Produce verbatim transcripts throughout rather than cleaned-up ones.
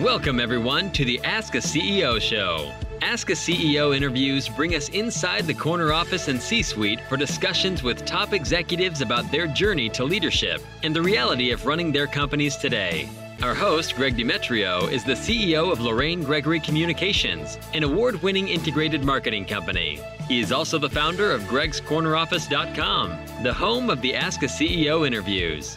Welcome, everyone, to the Ask a C E O Show. Ask a C E O interviews bring us inside the corner office and C-suite for discussions with top executives about their journey to leadership and the reality of running their companies today. Our host, Greg Dimetrio, is the C E O of Lorraine Gregory Communications, an award-winning integrated marketing company. He is also the founder of gregs corner office dot com, the home of the Ask a C E O interviews.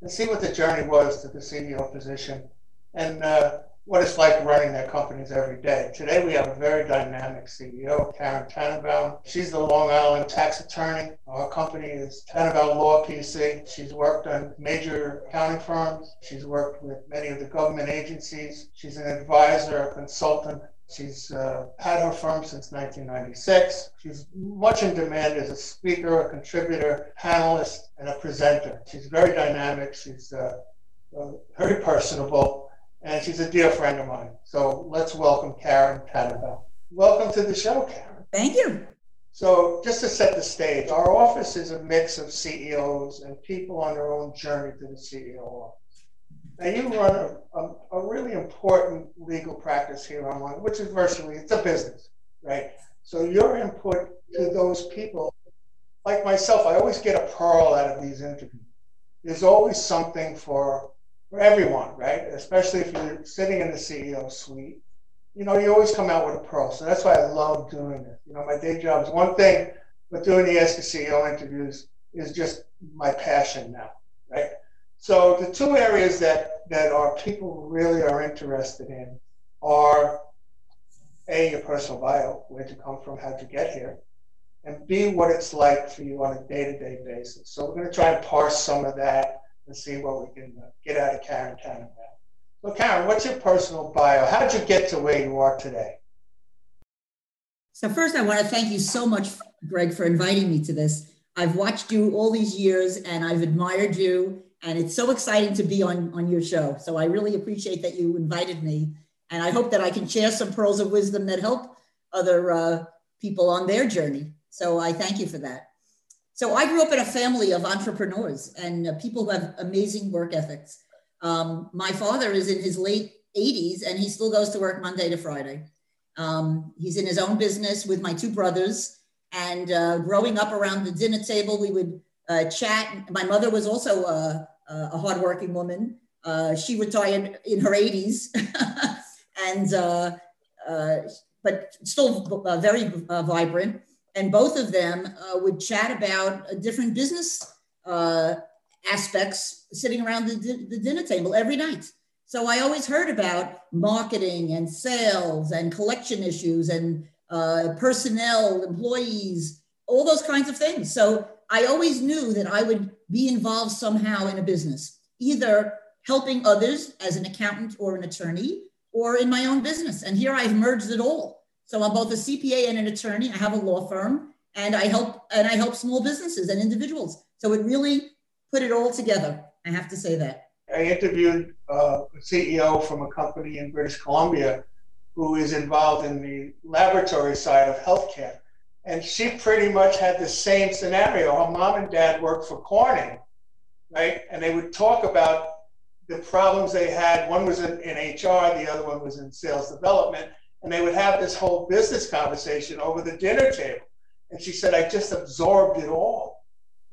and see what the journey was to the C E O position and uh, what it's like running their companies every day. Today we have a very dynamic C E O, Karen Tenenbaum. She's the Long Island tax attorney. Our company is Tenenbaum Law P C. She's worked on major accounting firms. She's worked with many of the government agencies. She's an advisor, a consultant. She's uh, had her firm since nineteen ninety-six. She's much in demand as a speaker, a contributor, panelist, and a presenter. She's very dynamic. She's uh, uh, very personable, and she's a dear friend of mine. So let's welcome Karen Tenenbaum. Welcome to the show, Karen. Thank you. So just to set the stage, our office is a mix of C E Os and people on their own journey to the C E O office. Now, you run a, a, a really important legal practice here online, which is virtually, it's a business, right? So your input to those people, like myself, I always get a pearl out of these interviews. There's always something for, for everyone, right? Especially if you're sitting in the C E O suite. You know, you always come out with a pearl. So that's why I love doing it. You know, my day job is one thing, but doing the Ask the C E O interviews is just my passion now, right? So the two areas that, that our people really are interested in are A, your personal bio, where'd you come from, how'd you get here, and B, what it's like for you on a day-to-day basis. So we're going to try and parse some of that and see what we can get out of Karen Tenenbaum. So Karen, what's your personal bio? How did you get to where you are today? So first I want to thank you so much, Greg, for inviting me to this. I've watched you all these years and I've admired you. And it's so exciting to be on, on your show. So I really appreciate that you invited me. And I hope that I can share some pearls of wisdom that help other uh, people on their journey. So I thank you for that. So I grew up in a family of entrepreneurs and uh, people who have amazing work ethics. Um, my father is in his late eighties and he still goes to work Monday to Friday. Um, he's in his own business with my two brothers. And uh, growing up around the dinner table, we would uh, chat. My mother was also a Uh, a hardworking woman. Uh, she retired in her eighties, and uh, uh, but still uh, very uh, vibrant. And both of them uh, would chat about uh, different business uh, aspects sitting around the, di- the dinner table every night. So I always heard about marketing and sales and collection issues and uh, personnel, employees, all those kinds of things. So I always knew that I would be involved somehow in a business, either helping others as an accountant or an attorney or in my own business. And here I've merged it all. So I'm both a C P A and an attorney. I have a law firm and I help and I help small businesses and individuals. So it really put it all together. I have to say that. I interviewed uh, a C E O from a company in British Columbia who is involved in the laboratory side of healthcare. And she pretty much had the same scenario. Her mom and dad worked for Corning, right? And they would talk about the problems they had. One was in, in H R, the other one was in sales development. And they would have this whole business conversation over the dinner table. And she said, I just absorbed it all.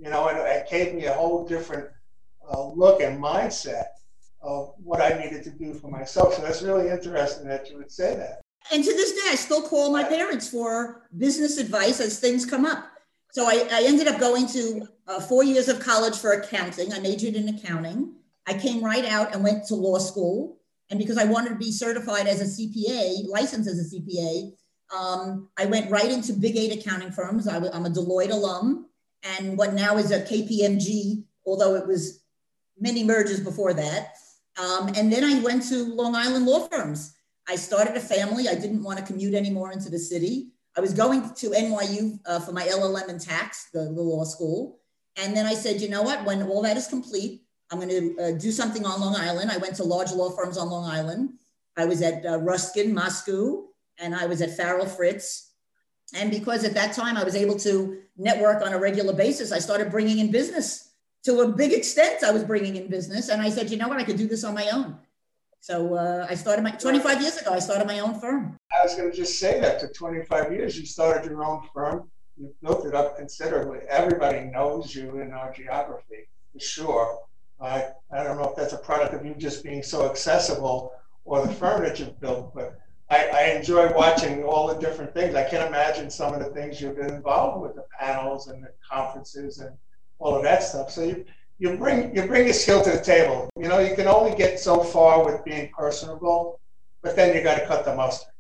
You know, and it gave me a whole different uh, look and mindset of what I needed to do for myself. So that's really interesting that you would say that. And to this day, I still call my parents for business advice as things come up. So I, I ended up going to uh, four years of college for accounting. I majored in accounting. I came right out and went to law school. And because I wanted to be certified as a C P A, licensed as a C P A, um, I went right into big eight accounting firms. I w- I'm a Deloitte alum and what now is a K P M G, although it was many mergers before that. Um, and then I went to Long Island law firms. I started a family. I didn't want to commute anymore into the city. I was going to N Y U uh, for my L L M in tax, the, the law school. And then I said, you know what, when all that is complete, I'm going to uh, do something on Long Island. I went to large law firms on Long Island. I was at uh, Ruskin Moskow, and I was at Farrell Fritz. And because at that time I was able to network on a regular basis, I started bringing in business. To a big extent, I was bringing in business. And I said, you know what, I could do this on my own. So uh, I started my, twenty-five years ago, I started my own firm. I was gonna just say that for twenty-five years, you started your own firm. You built it up considerably. Everybody knows you in our geography, for sure. I, I don't know if that's a product of you just being so accessible or the firm that you've built, but I, I enjoy watching all the different things. I can imagine some of the things you've been involved with, the panels and the conferences and all of that stuff. So you, you bring you bring a skill to the table. You know, you can only get so far with being personable, but then you got to cut the mustard.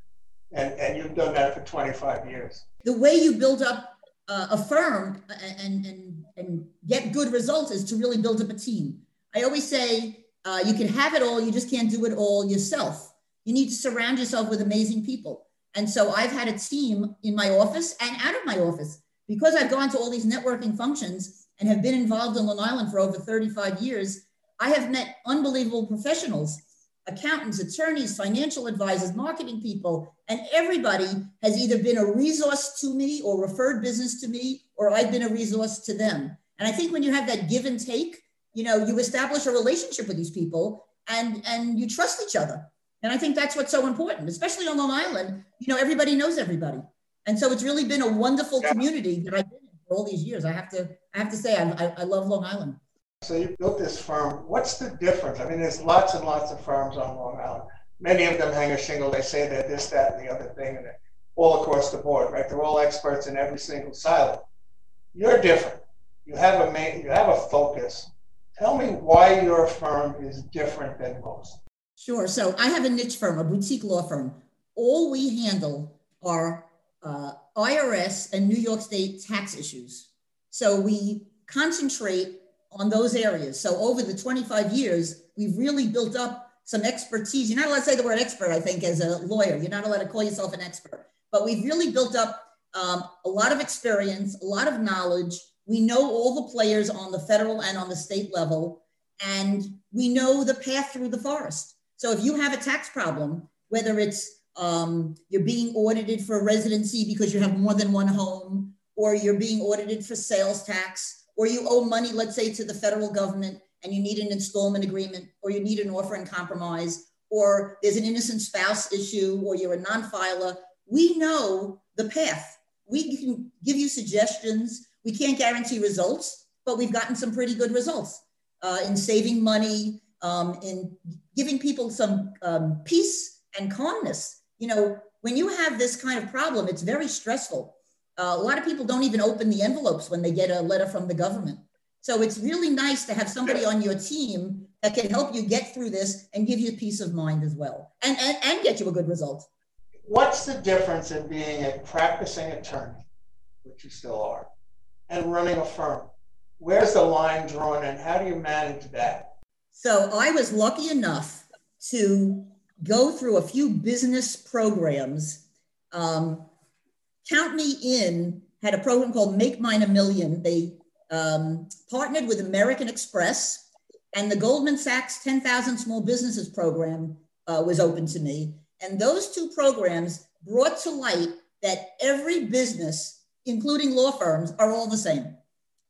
And, and you've done that for twenty-five years. The way you build up uh, a firm and, and, and get good results is to really build up a team. I always say uh, you can have it all, you just can't do it all yourself. You need to surround yourself with amazing people. And so I've had a team in my office and out of my office because I've gone to all these networking functions and have been involved in Long Island for over thirty-five years. I have met unbelievable professionals, accountants, attorneys, financial advisors, marketing people, and everybody has either been a resource to me or referred business to me, or I've been a resource to them. And I think when you have that give and take, you know, you establish a relationship with these people and, and you trust each other. And I think that's what's so important, especially on Long Island, you know, everybody knows everybody. And so it's really been a wonderful community that I've been in for all these years. I have to, I have to say, I, I, I love Long Island. So you built this firm. What's the difference? I mean, there's lots and lots of firms on Long Island. Many of them hang a shingle. They say they're this, that, and the other thing, and all across the board, right? They're all experts in every single silo. You're different. You have a main, you have a focus. Tell me why your firm is different than most. Sure. So I have a niche firm, a boutique law firm. All we handle are uh, I R S and New York State tax issues. So we concentrate on those areas. So over the twenty-five years, we've really built up some expertise. You're not allowed to say the word expert, I think, as a lawyer. You're not allowed to call yourself an expert. But we've really built up um, a lot of experience, a lot of knowledge. We know all the players on the federal and on the state level, and we know the path through the forest. So if you have a tax problem, whether it's um, you're being audited for residency because you have more than one home, or you're being audited for sales tax, or you owe money, let's say, to the federal government, and you need an installment agreement, or you need an offer and compromise, or there's an innocent spouse issue, or you're a non-filer, we know the path. We can give you suggestions. We can't guarantee results, but we've gotten some pretty good results uh, in saving money, um, in giving people some um, peace and calmness. You know, when you have this kind of problem, it's very stressful. Uh, a lot of people don't even open the envelopes when they get a letter from the government. So it's really nice to have somebody on your team that can help you get through this and give you peace of mind as well, and, and, and get you a good result. What's the difference in being a practicing attorney, which you still are, and running a firm? Where's the line drawn and how do you manage that? So I was lucky enough to go through a few business programs. Um, Count Me In had a program called Make Mine a Million. They um, partnered with American Express, and the Goldman Sachs ten thousand Small Businesses program uh, was open to me. And those two programs brought to light that every business, including law firms, are all the same.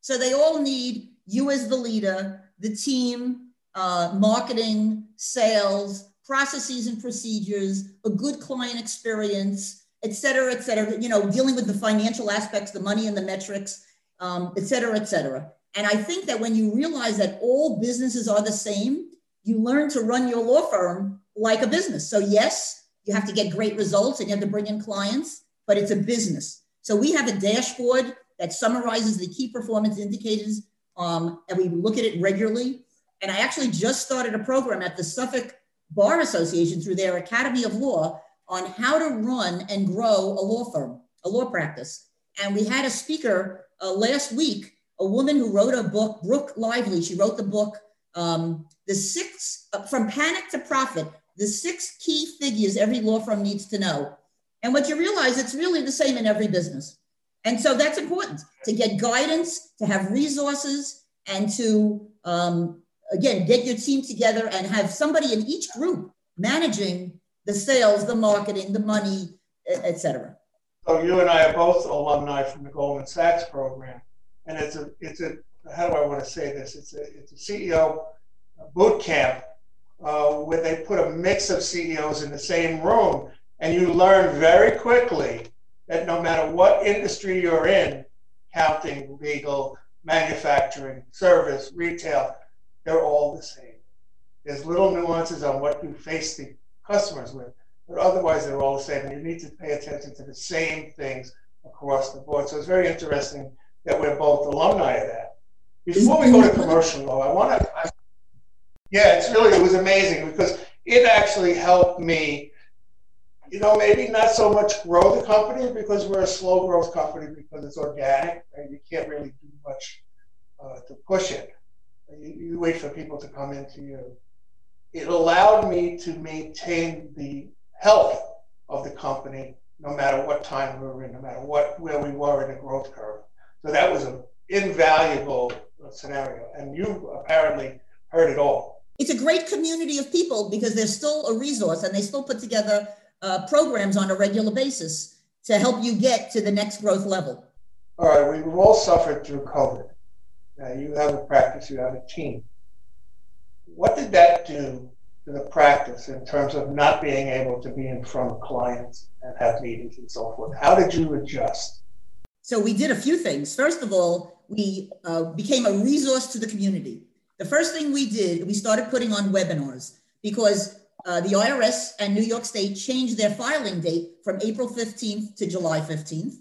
So they all need you as the leader, the team, uh, marketing, sales, processes and procedures, a good client experience, et cetera, et cetera, you know, dealing with the financial aspects, the money and the metrics, um, et cetera, et cetera. And I think that when you realize that all businesses are the same, you learn to run your law firm like a business. So yes, you have to get great results and you have to bring in clients, but it's a business. So we have a dashboard that summarizes the key performance indicators, um, and we look at it regularly. And I actually just started a program at the Suffolk Bar Association through their Academy of Law on how to run and grow a law firm, a law practice. And we had a speaker uh, last week, a woman who wrote a book, Brooke Lively. She wrote the book, um, the six, from panic to profit, the six key figures every law firm needs to know. And what you realize, it's really the same in every business. And so that's important, to get guidance, to have resources, and to, um, again, get your team together and have somebody in each group managing the sales, the marketing, the money, et cetera. So you and I are both alumni from the Goldman Sachs program. And it's a, it's a how do I want to say this? It's a, it's a C E O boot camp uh, where they put a mix of C E Os in the same room. And you learn very quickly that no matter what industry you're in, accounting, legal, manufacturing, service, retail, they're all the same. There's little nuances on what you face the customers with, but otherwise they're all the same. And you need to pay attention to the same things across the board. So it's very interesting that we're both alumni of that. Before we go to commercial law, I want to, I, yeah, it's really, it was amazing because it actually helped me, you know, maybe not so much grow the company because we're a slow growth company because it's organic and you can't really do much uh, to push it. You, you wait for people to come into you. It allowed me to maintain the health of the company no matter what time we were in, no matter what where we were in the growth curve. So that was an invaluable scenario. And you apparently heard it all. It's a great community of people because there's still a resource and they still put together uh, programs on a regular basis to help you get to the next growth level. All right, we've all suffered through COVID. Now you have a practice, you have a team. What did that do to the practice in terms of not being able to be in front of clients and have meetings and so forth? How did you adjust? So we did a few things. First of all, we uh, became a resource to the community. The first thing we did, we started putting on webinars because uh, the I R S and New York State changed their filing date from April fifteenth to July fifteenth.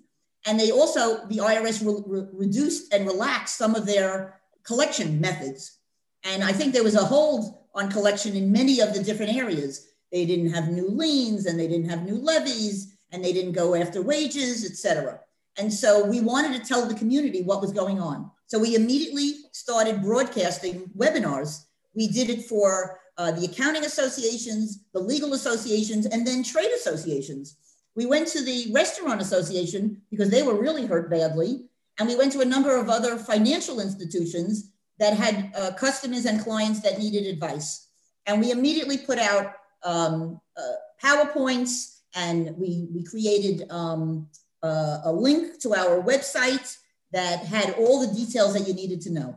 And they also, the I R S re- re- reduced and relaxed some of their collection methods. And I think there was a hold on collection in many of the different areas. They didn't have new liens and they didn't have new levies and they didn't go after wages, et cetera. And so we wanted to tell the community what was going on. So we immediately started broadcasting webinars. We did it for uh, the accounting associations, the legal associations, and then trade associations. We went to the restaurant association because they were really hurt badly. And we went to a number of other financial institutions that had uh, customers and clients that needed advice. And we immediately put out um, uh, PowerPoints and we, we created um, Uh, a link to our website that had all the details that you needed to know.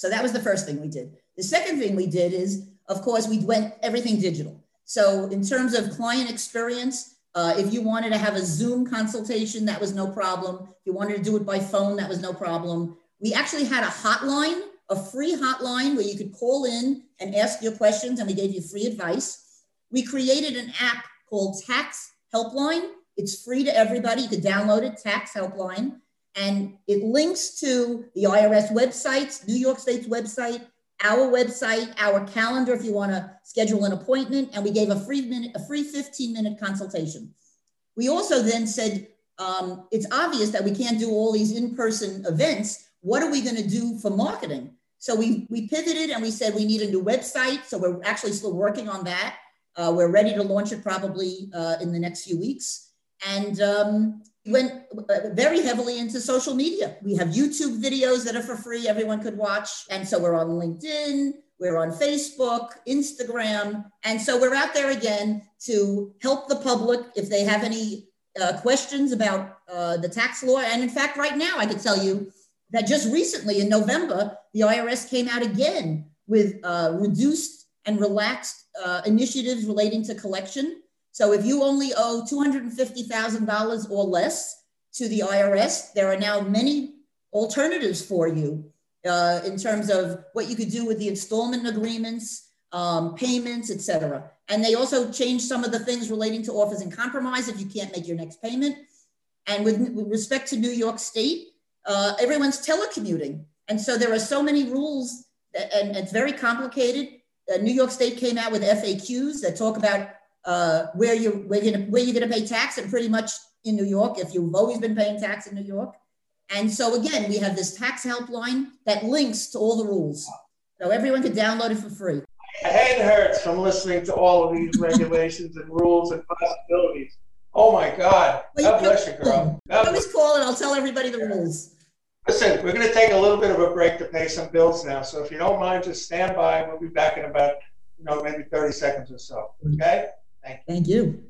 So that was the first thing we did. The second thing we did is, of course, we went everything digital. So in terms of client experience, uh, if you wanted to have a Zoom consultation, that was no problem. If you wanted to do it by phone, that was no problem. We actually had a hotline, a free hotline where you could call in and ask your questions and we gave you free advice. We created an app called Tax Help Line. It's free to everybody. You could download it, Tax Help Line, and it links to the I R S websites, New York State's website, our website, our calendar if you want to schedule an appointment, and we gave a free minute, a free fifteen-minute consultation. We also then said, um, it's obvious that we can't do all these in-person events. What are we going to do for marketing? So we, we pivoted and we said we need a new website, so we're actually still working on that. Uh, we're ready to launch it probably uh, in the next few weeks. And um, went very heavily into social media. We have YouTube videos that are for free, everyone could watch. And so we're on LinkedIn, we're on Facebook, Instagram. And so we're out there again to help the public if they have any uh, questions about uh, the tax law. And in fact, right now, I could tell you that just recently in November, the I R S came out again with uh, reduced and relaxed uh, initiatives relating to collection. So if you only owe two hundred fifty thousand dollars or less to the I R S, there are now many alternatives for you uh, in terms of what you could do with the installment agreements, um, payments, et cetera. And they also changed some of the things relating to offers and compromise if you can't make your next payment. And with, with respect to New York State, uh, everyone's telecommuting. And so there are so many rules that, and it's very complicated. Uh, New York State came out with F A Qs that talk about Uh, where you're, where you're, where you're going to pay tax, and pretty much in New York, if you've always been paying tax in New York. And so again, we have this Tax Help Line that links to all the rules. So everyone could download it for free. My head hurts from listening to all of these regulations and rules and possibilities. Oh my God. Well, God bless you, girl. Give us a call and I'll tell everybody the rules. Listen, we're going to take a little bit of a break to pay some bills now. So if you don't mind, just stand by. We'll be back in about, you know, maybe thirty seconds or so. Okay? Thank you. Thank you.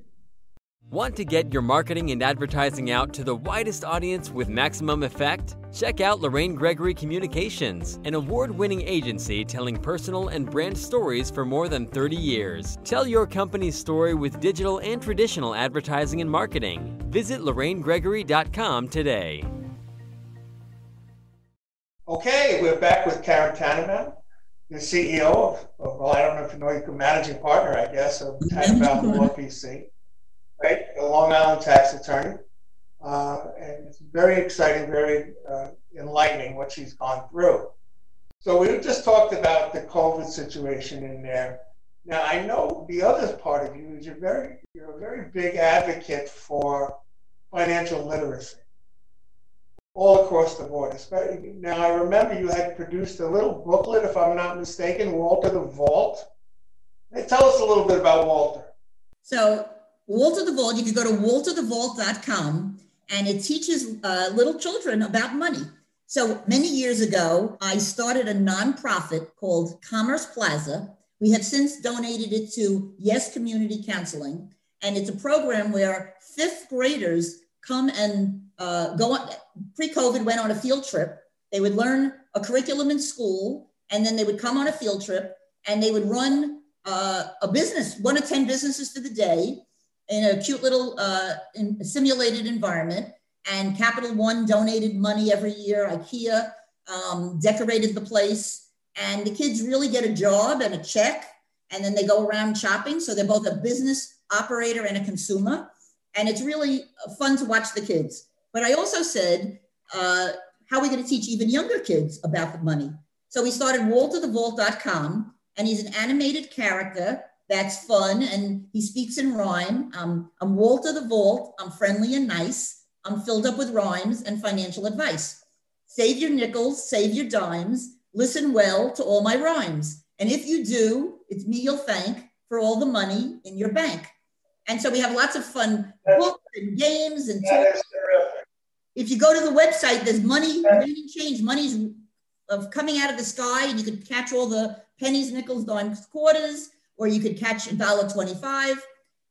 Want to get your marketing and advertising out to the widest audience with maximum effect? Check out Lorraine Gregory Communications, an award-winning agency telling personal and brand stories for more than thirty years. Tell your company's story with digital and traditional advertising and marketing. Visit lorraine gregory dot com today. Okay, we're back with Karen Tenenbaum, the C E O of, well, I don't know if you know, you're managing partner, I guess, of Tenenbaum Law P C. Right, a Long Island tax attorney, uh, and it's very exciting, very uh, enlightening what she's gone through. So we just talked about the COVID situation in there. Now I know the other part of you is you're very, you're a very big advocate for financial literacy all across the board. Especially now, I remember you had produced a little booklet, if I'm not mistaken, Walter the Vault. Hey, tell us a little bit about Walter. So. Walter the Vault, you can go to walter the vault dot com, and it teaches uh, little children about money. So many years ago, I started a nonprofit called Commerce Plaza. We have since donated it to Yes Community Counseling, and it's a program where fifth graders come and uh, go on, pre-COVID went on a field trip. They would learn a curriculum in school, and then they would come on a field trip, and they would run uh, a business, one of ten businesses for the day, in a cute little uh, in simulated environment. And Capital One donated money every year. IKEA um, decorated the place. And the kids really get a job and a check. And then they go around shopping. So they're both a business operator and a consumer. And it's really fun to watch the kids. But I also said, uh, how are we going to teach even younger kids about the money? So we started walter the vault dot com. And he's an animated character that's fun, and he speaks in rhyme. Um, I'm Walter the Vault, I'm friendly and nice. I'm filled up with rhymes and financial advice. Save your nickels, save your dimes, listen well to all my rhymes. And if you do, it's me you'll thank for all the money in your bank. And so we have lots of fun books and games and talks. If you go to the website, there's money, money change, money's of coming out of the sky, and you can catch all the pennies, nickels, dimes, quarters, or you could catch one dollar twenty-five.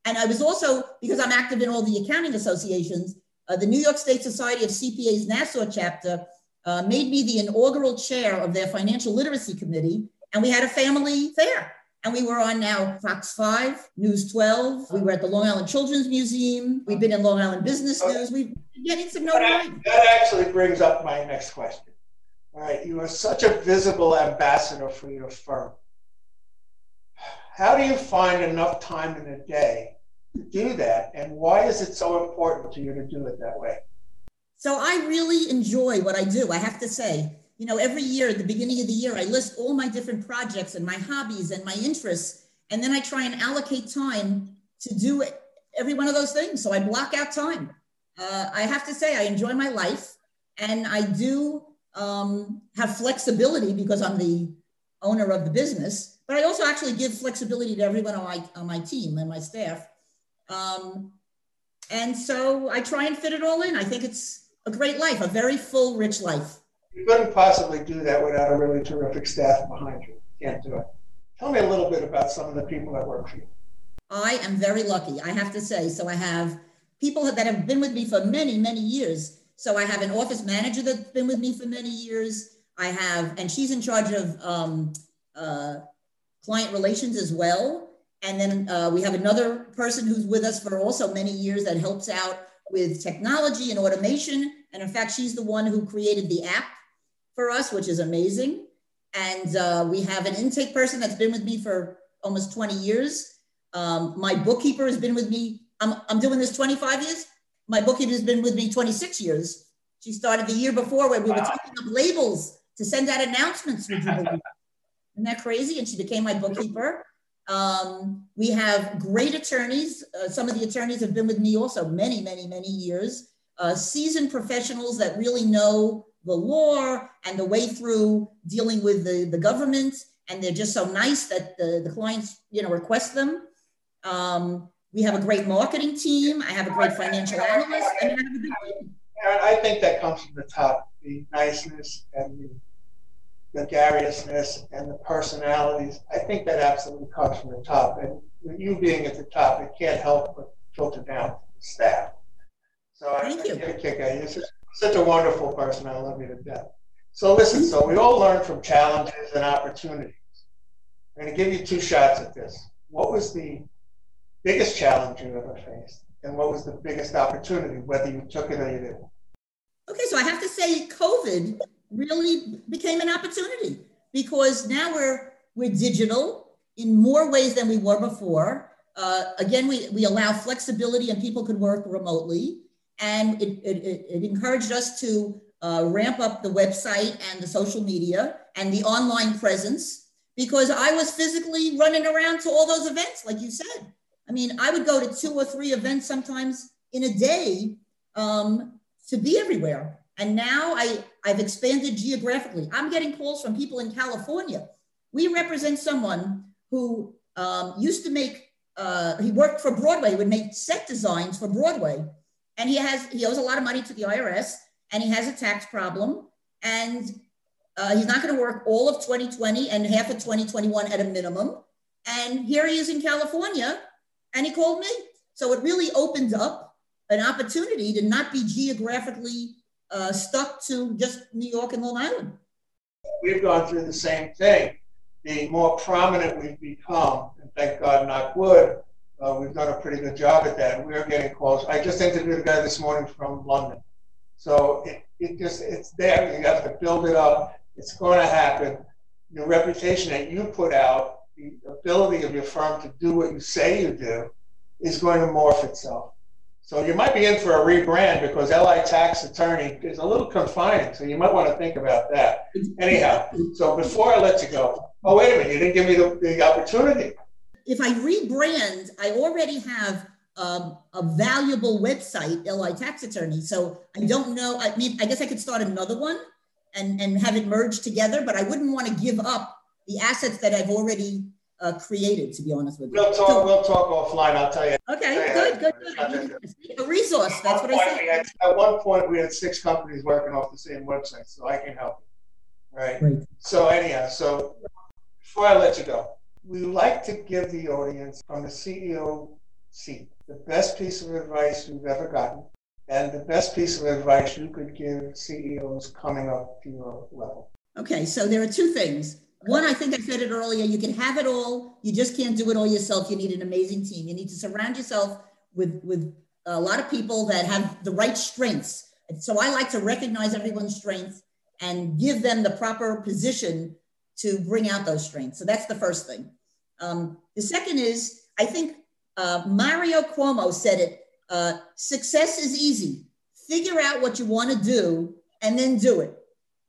And I was also, because I'm active in all the accounting associations, uh, the New York State Society of C P As Nassau chapter uh, made me the inaugural chair of their financial literacy committee. And we had a family fair. And we were on now Fox five, News twelve. We were at the Long Island Children's Museum. We've been in Long Island Business okay. News. We've been getting some notoriety. That, that actually brings up my next question. All right, you are such a visible ambassador for your firm. How do you find enough time in a day to do that? And why is it so important to you to do it that way? So I really enjoy what I do, I have to say. You know, every year at the beginning of the year, I list all my different projects and my hobbies and my interests. And then I try and allocate time to do every one of those things. So I block out time. Uh, I have to say, I enjoy my life. And I do um, have flexibility because I'm the owner of the business. But I also actually give flexibility to everyone on my, on my team and my staff. Um, and so I try and fit it all in. I think it's a great life, a very full, rich life. You couldn't possibly do that without a really terrific staff behind you. You can't do it. Tell me a little bit about some of the people that work for you. I am very lucky, I have to say. So I have people that have been with me for many, many years. So I have an office manager that's been with me for many years. I have, and she's in charge of, um, uh, client relations as well. And then uh, we have another person who's with us for also many years that helps out with technology and automation. And in fact, she's the one who created the app for us, which is amazing. And uh, we have an intake person that's been with me for almost twenty years. Um, my bookkeeper has been with me. I'm, I'm doing this twenty-five years. My bookkeeper has been with me twenty-six years. She started the year before where we wow. were talking up labels to send out announcements. Would you believe? Isn't that crazy? And she became my bookkeeper. Um, we have great attorneys. Uh, some of the attorneys have been with me also many, many, many years. Uh, seasoned professionals that really know the law and the way through dealing with the, the government, and they're just so nice that the, the clients, you know, request them. Um, we have a great marketing team. I have a great financial analyst. I mean, I have a good team. Karen, I think that comes from the top, the niceness and the gregariousness and the personalities. I think that absolutely comes from the top. And with you being at the top, it can't help but filter down to the staff. So I, I get a kick out of you. You're such a wonderful person. I love you to death. So listen, so we all learn from challenges and opportunities. I'm going to give you two shots at this. What was the biggest challenge you ever faced? And what was the biggest opportunity, whether you took it or you didn't? Okay, so I have to say COVID really became an opportunity, because now we're we're digital in more ways than we were before. Uh, again, we, we allow flexibility and people could work remotely. And it, it, it encouraged us to uh, ramp up the website and the social media and the online presence, because I was physically running around to all those events, like you said. I mean, I would go to two or three events sometimes in a day um, to be everywhere. And now I, I've expanded geographically. I'm getting calls from people in California. We represent someone who um, used to make, uh, he worked for Broadway, he would make set designs for Broadway. And he has, he owes a lot of money to the I R S, and he has a tax problem. And uh, he's not gonna work all of twenty twenty and half of twenty twenty-one at a minimum. And here he is in California, and he called me. So it really opened up an opportunity to not be geographically uh, stuck to just New York and Long Island. We've gone through the same thing. The more prominent we've become, and thank God, knock wood, uh, we've done a pretty good job at that. We're getting calls. I just interviewed a guy this morning from London. So it, it just, it's there. You have to build it up. It's going to happen. The reputation that you put out, the ability of your firm to do what you say you do, is going to morph itself. So you might be in for a rebrand, because L I Tax Attorney is a little confining, so you might want to think about that. Anyhow, so before I let you go, oh, wait a minute, you didn't give me the, the opportunity. If I rebrand, I already have um, a valuable website, L I Tax Attorney, so I don't know, I mean, I guess I could start another one and, and have it merged together, but I wouldn't want to give up the assets that I've already uh, created, to be honest with you. We'll talk, so, we'll talk offline, I'll tell you. Okay, good, good, good. A resource, that's what I said. Had, at one point, we had six companies working off the same website, so I can help you, right? Great. So anyhow, so before I let you go, we like to give the audience on the C E O seat the best piece of advice you've ever gotten and the best piece of advice you could give C E Os coming up to your level. Okay, so there are two things. One, I think I said it earlier, you can have it all, you just can't do it all yourself. You need an amazing team. You need to surround yourself with, with a lot of people that have the right strengths. So I like to recognize everyone's strengths and give them the proper position to bring out those strengths. So that's the first thing. Um, the second is, I think uh, Mario Cuomo said it, uh, success is easy. Figure out what you want to do and then do it.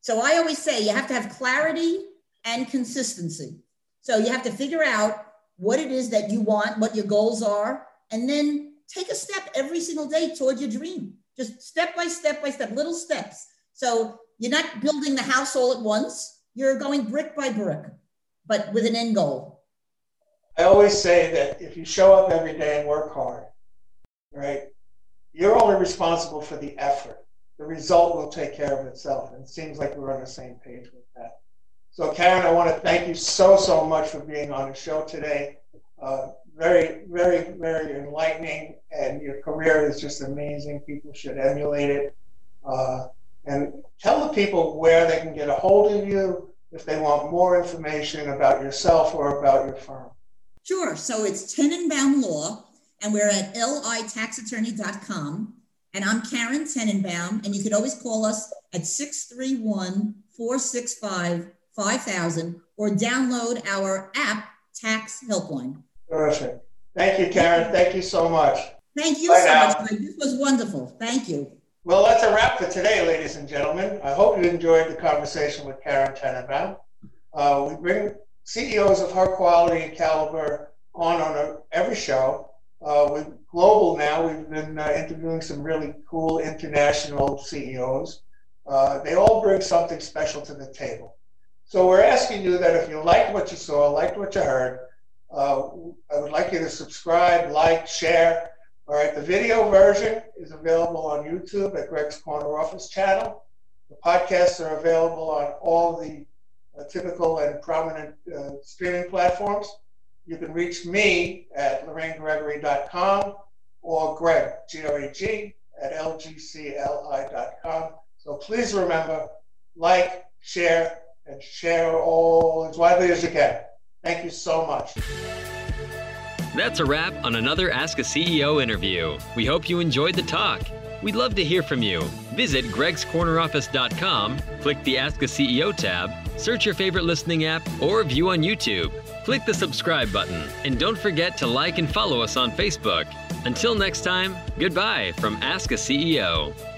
So I always say you have to have clarity and consistency. So you have to figure out what it is that you want, what your goals are, and then take a step every single day toward your dream. Just step by step by step, little steps. So you're not building the house all at once, you're going brick by brick, but with an end goal. I always say that if you show up every day and work hard, right, you're only responsible for the effort. The result will take care of itself. And it seems like we're on the same page with that. So Karen, I want to thank you so, so much for being on the show today. Uh, very, very, very enlightening, and your career is just amazing. People should emulate it. Uh, and tell the people where they can get a hold of you if they want more information about yourself or about your firm. Sure, so it's Tenenbaum Law, and we're at L I tax attorney dot com. And I'm Karen Tenenbaum, and you could always call us at six three one, four six five, five thousand or download our app, Tax Help Line. Perfect. Thank you, Karen. Thank you so much. Thank you Bye so now. much, Greg. This was wonderful. Thank you. Well, that's a wrap for today, ladies and gentlemen. I hope you enjoyed the conversation with Karen Tenenbaum. Uh, we bring C E Os of her quality and caliber on on a, every show. Uh, we're global now. We've been uh, interviewing some really cool international C E Os. Uh, they all bring something special to the table. So we're asking you that if you liked what you saw, liked what you heard, uh, I would like you to subscribe, like, share. All right, the video version is available on YouTube at Greg's Corner Office channel. The podcasts are available on all the uh, typical and prominent uh, streaming platforms. You can reach me at lorraine gregory dot com or Greg, G R E G, at l g c l i dot com. So please remember, like, share, and share all as widely as you can. Thank you so much. That's a wrap on another Ask a C E O interview. We hope you enjoyed the talk. We'd love to hear from you. Visit gregs corner office dot com, click the Ask a C E O tab, search your favorite listening app, or view on YouTube. Click the subscribe button, and don't forget to like and follow us on Facebook. Until next time, goodbye from Ask a C E O.